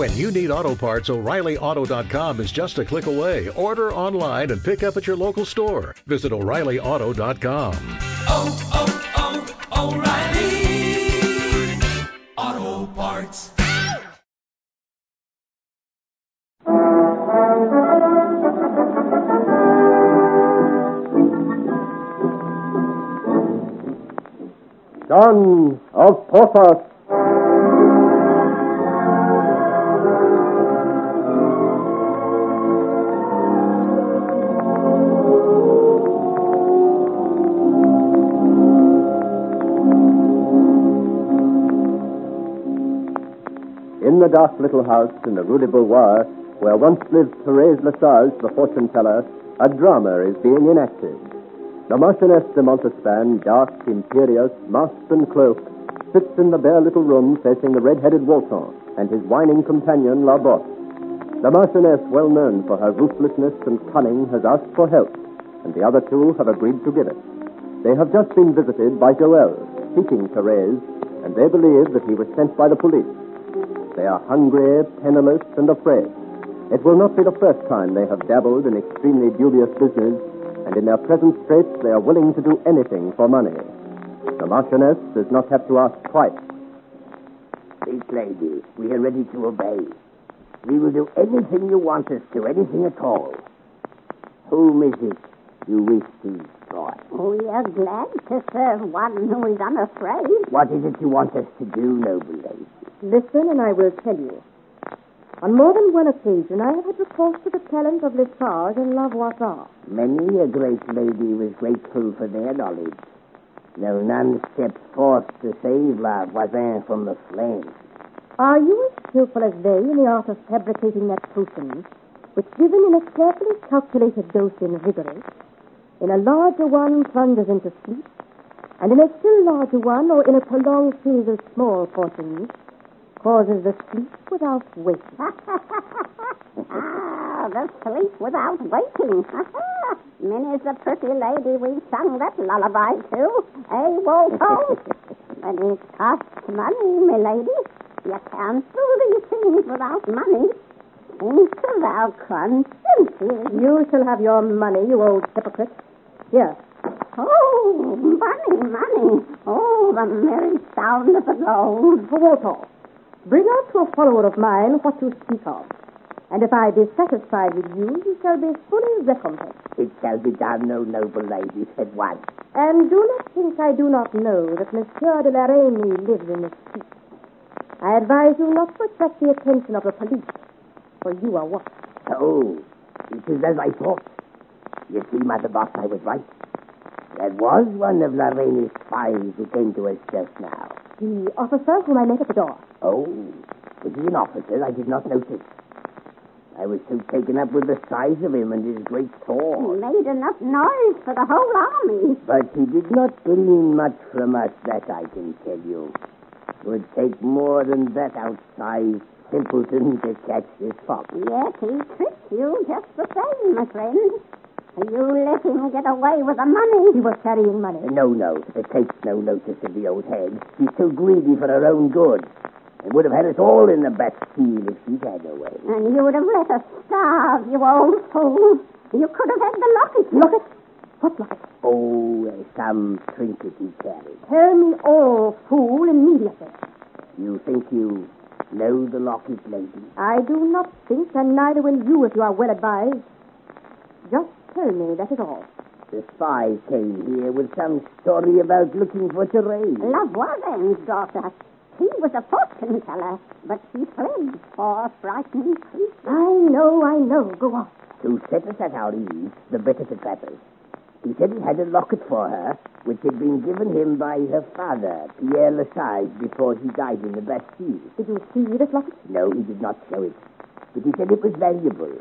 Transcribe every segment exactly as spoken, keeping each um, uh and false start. When you need auto parts, O'Reilly Auto dot com is just a click away. Order online and pick up at your local store. Visit O'Reilly Auto dot com. Oh, oh, oh, O'Reilly Auto Parts. Son of Porthos. In the dark little house in the Rue des Bouloirs, where once lived Thérèse Lesage, the fortune teller, a drama is being enacted. The Marchioness de Montespan, dark, imperious, masked and cloaked, sits in the bare little room facing the red-headed Walton and his whining companion, La Bosse. The Marchioness, well known for her ruthlessness and cunning, has asked for help, and the other two have agreed to give it. They have just been visited by Joel, seeking Thérèse, and they believe that he was sent by the police. They are hungry, penniless, and afraid. It will not be the first time they have dabbled in extremely dubious business, and in their present straits, they are willing to do anything for money. The Marchioness does not have to ask twice. Please, lady, we are ready to obey. We will do anything you want us to, anything at all. Whom is it you wish to destroy? We are glad to serve one who is unafraid. What is it you want us to do, noble lady? Listen, and I will tell you. On more than one occasion, I have had recourse to the talent of Lissard and La Voisin. Many a great lady was grateful for their knowledge. No nun stepped forth to save La Voisin from the flames. Are you as skillful as they in the art of fabricating that potion, which, given in a carefully calculated dose invigorates, in a larger one plunges into sleep, and in a still larger one, or in a prolonged series of small portions, causes the sleep without waking? Ah, the sleep without waking. Minnie's a pretty lady we've sung that lullaby to. Eh, Walpole? When it costs money, milady, you can't do these things without money. Think of our consciences. You shall have your money, you old hypocrite. Here. Oh, money, money. Oh, the merry sound of the gold. For Walpole. Bring out to a follower of mine what you speak of, and if I be satisfied with you, you shall be fully recompensed. It shall be done, O noble lady, at once. And do not think I do not know that Monsieur de Larraigny lives in the street. I advise you not to attract the attention of the police, for you are watched. Oh, it is as I thought. You see, Mother Boss, I was right. There was one of Larraigny's spies who came to us just now. The officer whom I met at the door. Oh, was he an officer? I did not notice. I was so taken up with the size of him and his great sword. He made enough noise for the whole army. But he did not glean much from us, that I can tell you. It would take more than that outsized simpleton to catch this fox. Yet he tricked you just the same, my friend. You let him get away with the money. He was carrying money. No, no. It takes no notice of the old hag. She's too greedy for her own good. It would have had us all in the Bastille if she'd had her way. And you would have let us starve, you old fool. You could have had the locket. Locket? What locket? Oh, some trinket he carried. Tell me all, fool, immediately. You think you know the locket, lady? I do not think, and neither will you if you are well advised. Just tell me, that is all. The spy came here with some story about looking for Thérèse. La Voisin's daughter. He was a fortune teller, but she fled, poor frightened creature. I know, I know. Go on. To set us at our ease, the better to trap us. He said he had a locket for her, which had been given him by her father, Pierre Lesage, before he died in the Bastille. Did you see this locket? No, he did not show it. But he said it was valuable.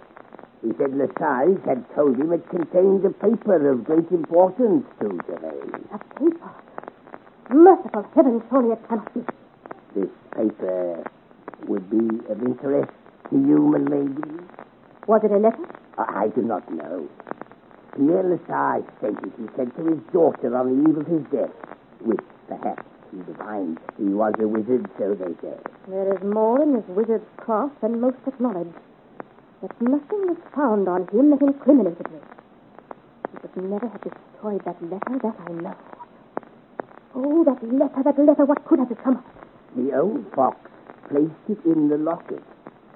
He said Lesage had told him it contained a paper of great importance to Thérèse. A paper? Merciful heaven, surely it cannot be. This paper would be of interest to you, my lady. Was it a letter? Uh, I do not know. Pierre Lesage sent it, he said, to his daughter on the eve of his death, which perhaps you divine. He was a wizard, so they say. There is more in this wizard's craft than most acknowledge. But nothing was found on him that incriminated me. He could never have destroyed that letter, that I know. Oh, that letter, that letter, what could have become of it? The old fox placed it in the locket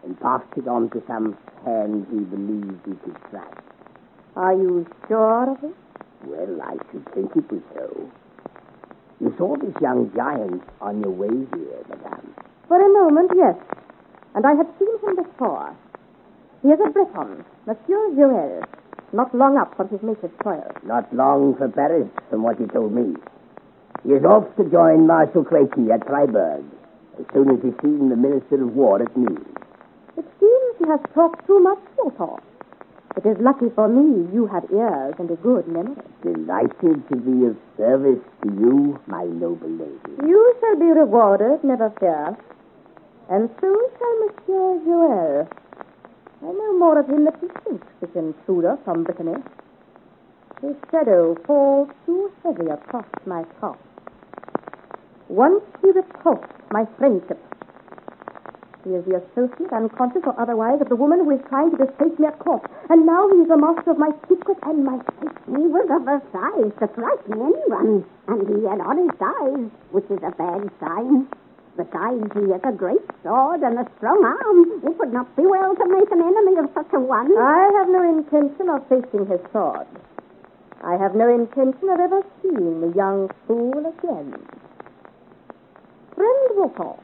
and passed it on to some hand he believed he could trust. Are you sure of it? Well, I should think it was so. You saw this young giant on your way here, madame. For a moment, yes. And I have seen him before. He is a Breton, Monsieur Joel, not long up from his native soil. Not long for Paris, from what he told me. He is off to join Marshal Creighton at Freiburg, as soon as he's seen the Minister of War at noon. It seems he has talked too much, Walpole. It is lucky for me you have ears and a good memory. Delighted to be of service to you, my noble lady. You shall be rewarded, never fear. And so shall Monsieur Joel. I know more of him than he thinks, this intruder from Brittany. His shadow falls too heavy across my path. Once he repulsed my friendship. He is the associate, unconscious or otherwise, of the woman who is trying to displace me at court. And now he is the master of my secret and my fate. He was of a size to frighten anyone. And he had honest eyes, which is a bad sign. Besides, he has a great sword and a strong arm. It would not be well to make an enemy of such a one. I have no intention of facing his sword. I have no intention of ever seeing the young fool again. Friend Wolfhaw,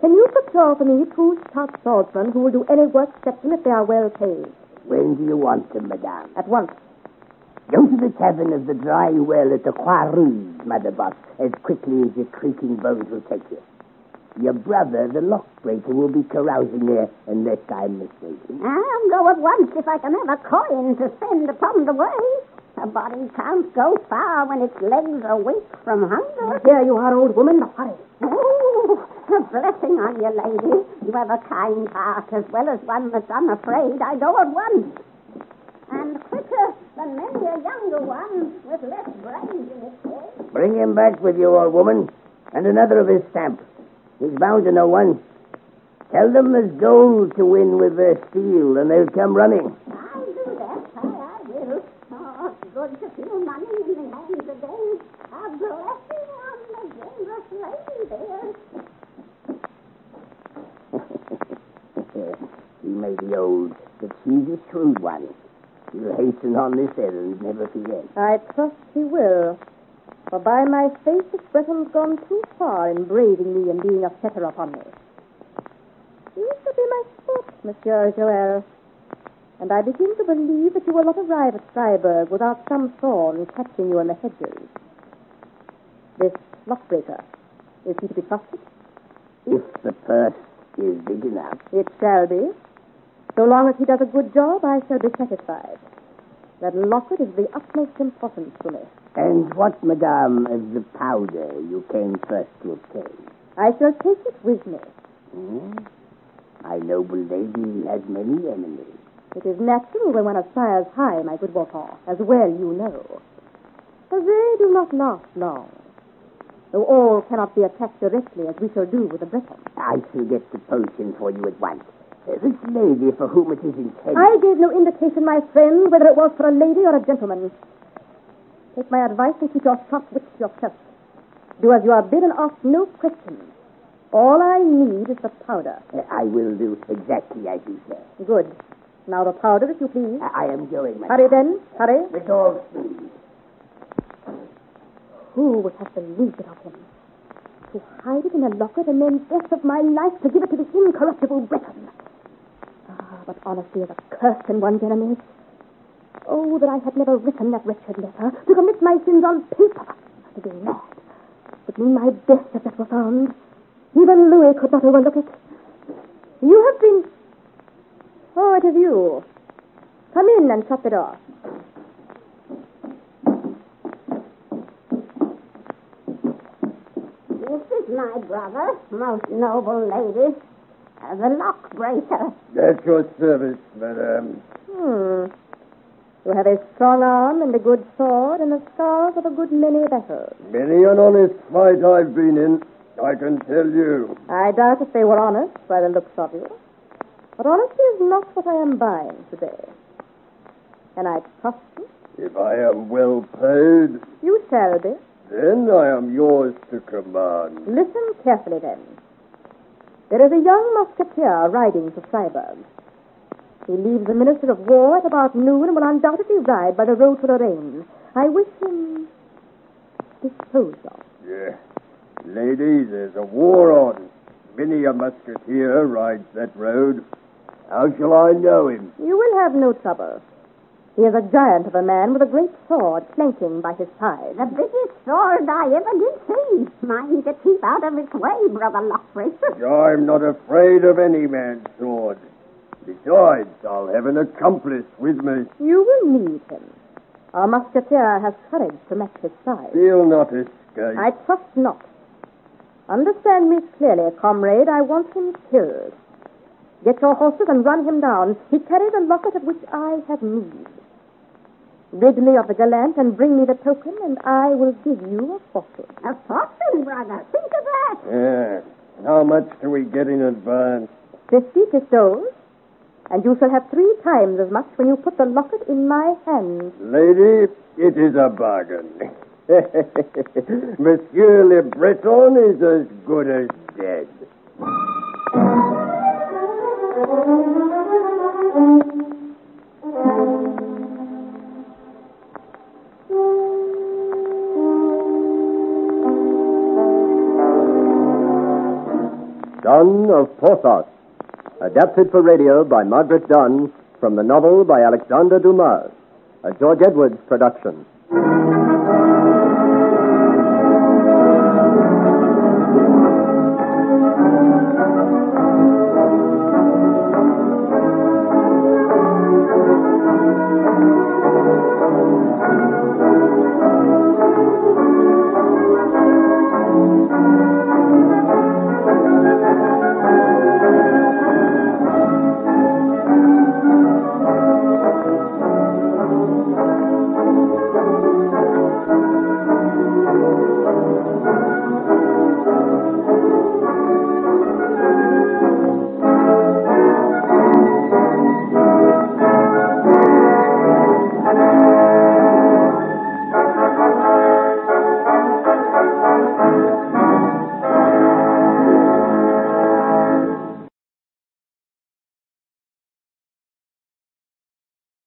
can you procure for me two sharp swordsmen who will do any work except them if they are well paid? When do you want them, madame? At once. Go to the tavern of the Dry Well at the Croix Rouge, Mother Boss, as quickly as your creaking bones will take you. Your brother, the lockbreaker, will be carousing there, unless I'm mistaken. I'll go at once if I can have a coin to spend upon the way. A body can't go far when its legs are weak from hunger. Now, here you are, old woman, now hurry. Oh, a blessing on you, lady. You have a kind heart as well as one that's unafraid. I go at once. And quicker than many a younger one with less brains in its head. Bring him back with you, old woman, and another of his stamp. He's bound to know one. Tell them there's gold to win with their steel, and they'll come running. I'll do that, I, I will. Oh, it's good to feel money in the hands again. A blessing on the generous lady there. She may be old, but she's a shrewd one. She'll hasten on this errand, never forget. I trust she will. For by my faith, the Breton's gone too far in braving me and being a fetter upon me. You shall be my sport, Monsieur Joel. And I begin to believe that you will not arrive at Freiburg without some thorn catching you in the hedges. This lockbreaker, is he to be trusted? If the purse is big enough. It shall be. So long as he does a good job, I shall be satisfied. That locket is the utmost importance to me. And what, madame, is the powder you came first to obtain? I shall take it with me. Hmm? My noble lady has many enemies. It is natural when one aspires high, my good Walpole, as well you know. But they do not last long. Though all cannot be attacked directly, as we shall do with the Breton. I shall get the potion for you at once. This lady for whom it is intended. I gave no indication, my friend, whether it was for a lady or a gentleman. Take my advice and keep your sharp wits to yourself. Do as you are bid and ask no questions. All I need is the powder. I will do exactly as you say. Good. Now the powder, if you please. I, I am going, my Hurry, then. Hurry. With all speed. Who would have believed it of him? To hide it in a locket and then death of my life to give it to the incorruptible Breton. Ah, but honesty is a curse in one's enemies. Oh, that I had never written that wretched letter, to commit my sins on paper. To be mad. It would mean my death if that were found. Even Louis could not overlook it. You have been... Oh, it is you. Come in and shut the door. This is my brother, most noble lady, uh, the lockbreaker. At your service, madame. Hmm. You have a strong arm and a good sword and the scars of a good many battles. Many an honest fight I've been in, I can tell you. I doubt if they were honest by the looks of you. But honesty is not what I am buying today. Can I trust you? If I am well paid... You shall be. Then I am yours to command. Listen carefully, then. There is a young musketeer riding to Freiburg. He leaves the Minister of War at about noon and will undoubtedly ride by the road to Lorraine. I wish him disposed of. Yeah. Ladies, there's a war on. Many a musketeer rides that road. How shall I know him? You will have no trouble. He is a giant of a man with a great sword clanking by his side. The biggest sword I ever did see. Mind to keep out of his way, Brother Luffrey. I'm not afraid of any man's sword. Besides, I'll have an accomplice with me. You will need him. Our musketeer has courage to match his size. He'll not escape. I trust not. Understand me clearly, comrade. I want him killed. Get your horses and run him down. He carries a locket of which I have need. Rid me of the gallant and bring me the token, and I will give you a fortune. A fortune, brother? Think of that. Yeah. How much do we get in advance? Fifty pistoles. And you shall have three times as much when you put the locket in my hand. Lady, it is a bargain. Monsieur Le Breton is as good as dead. Son of Porthos, adapted for radio by Margaret Dunn from the novel by Alexandre Dumas, a George Edwards production.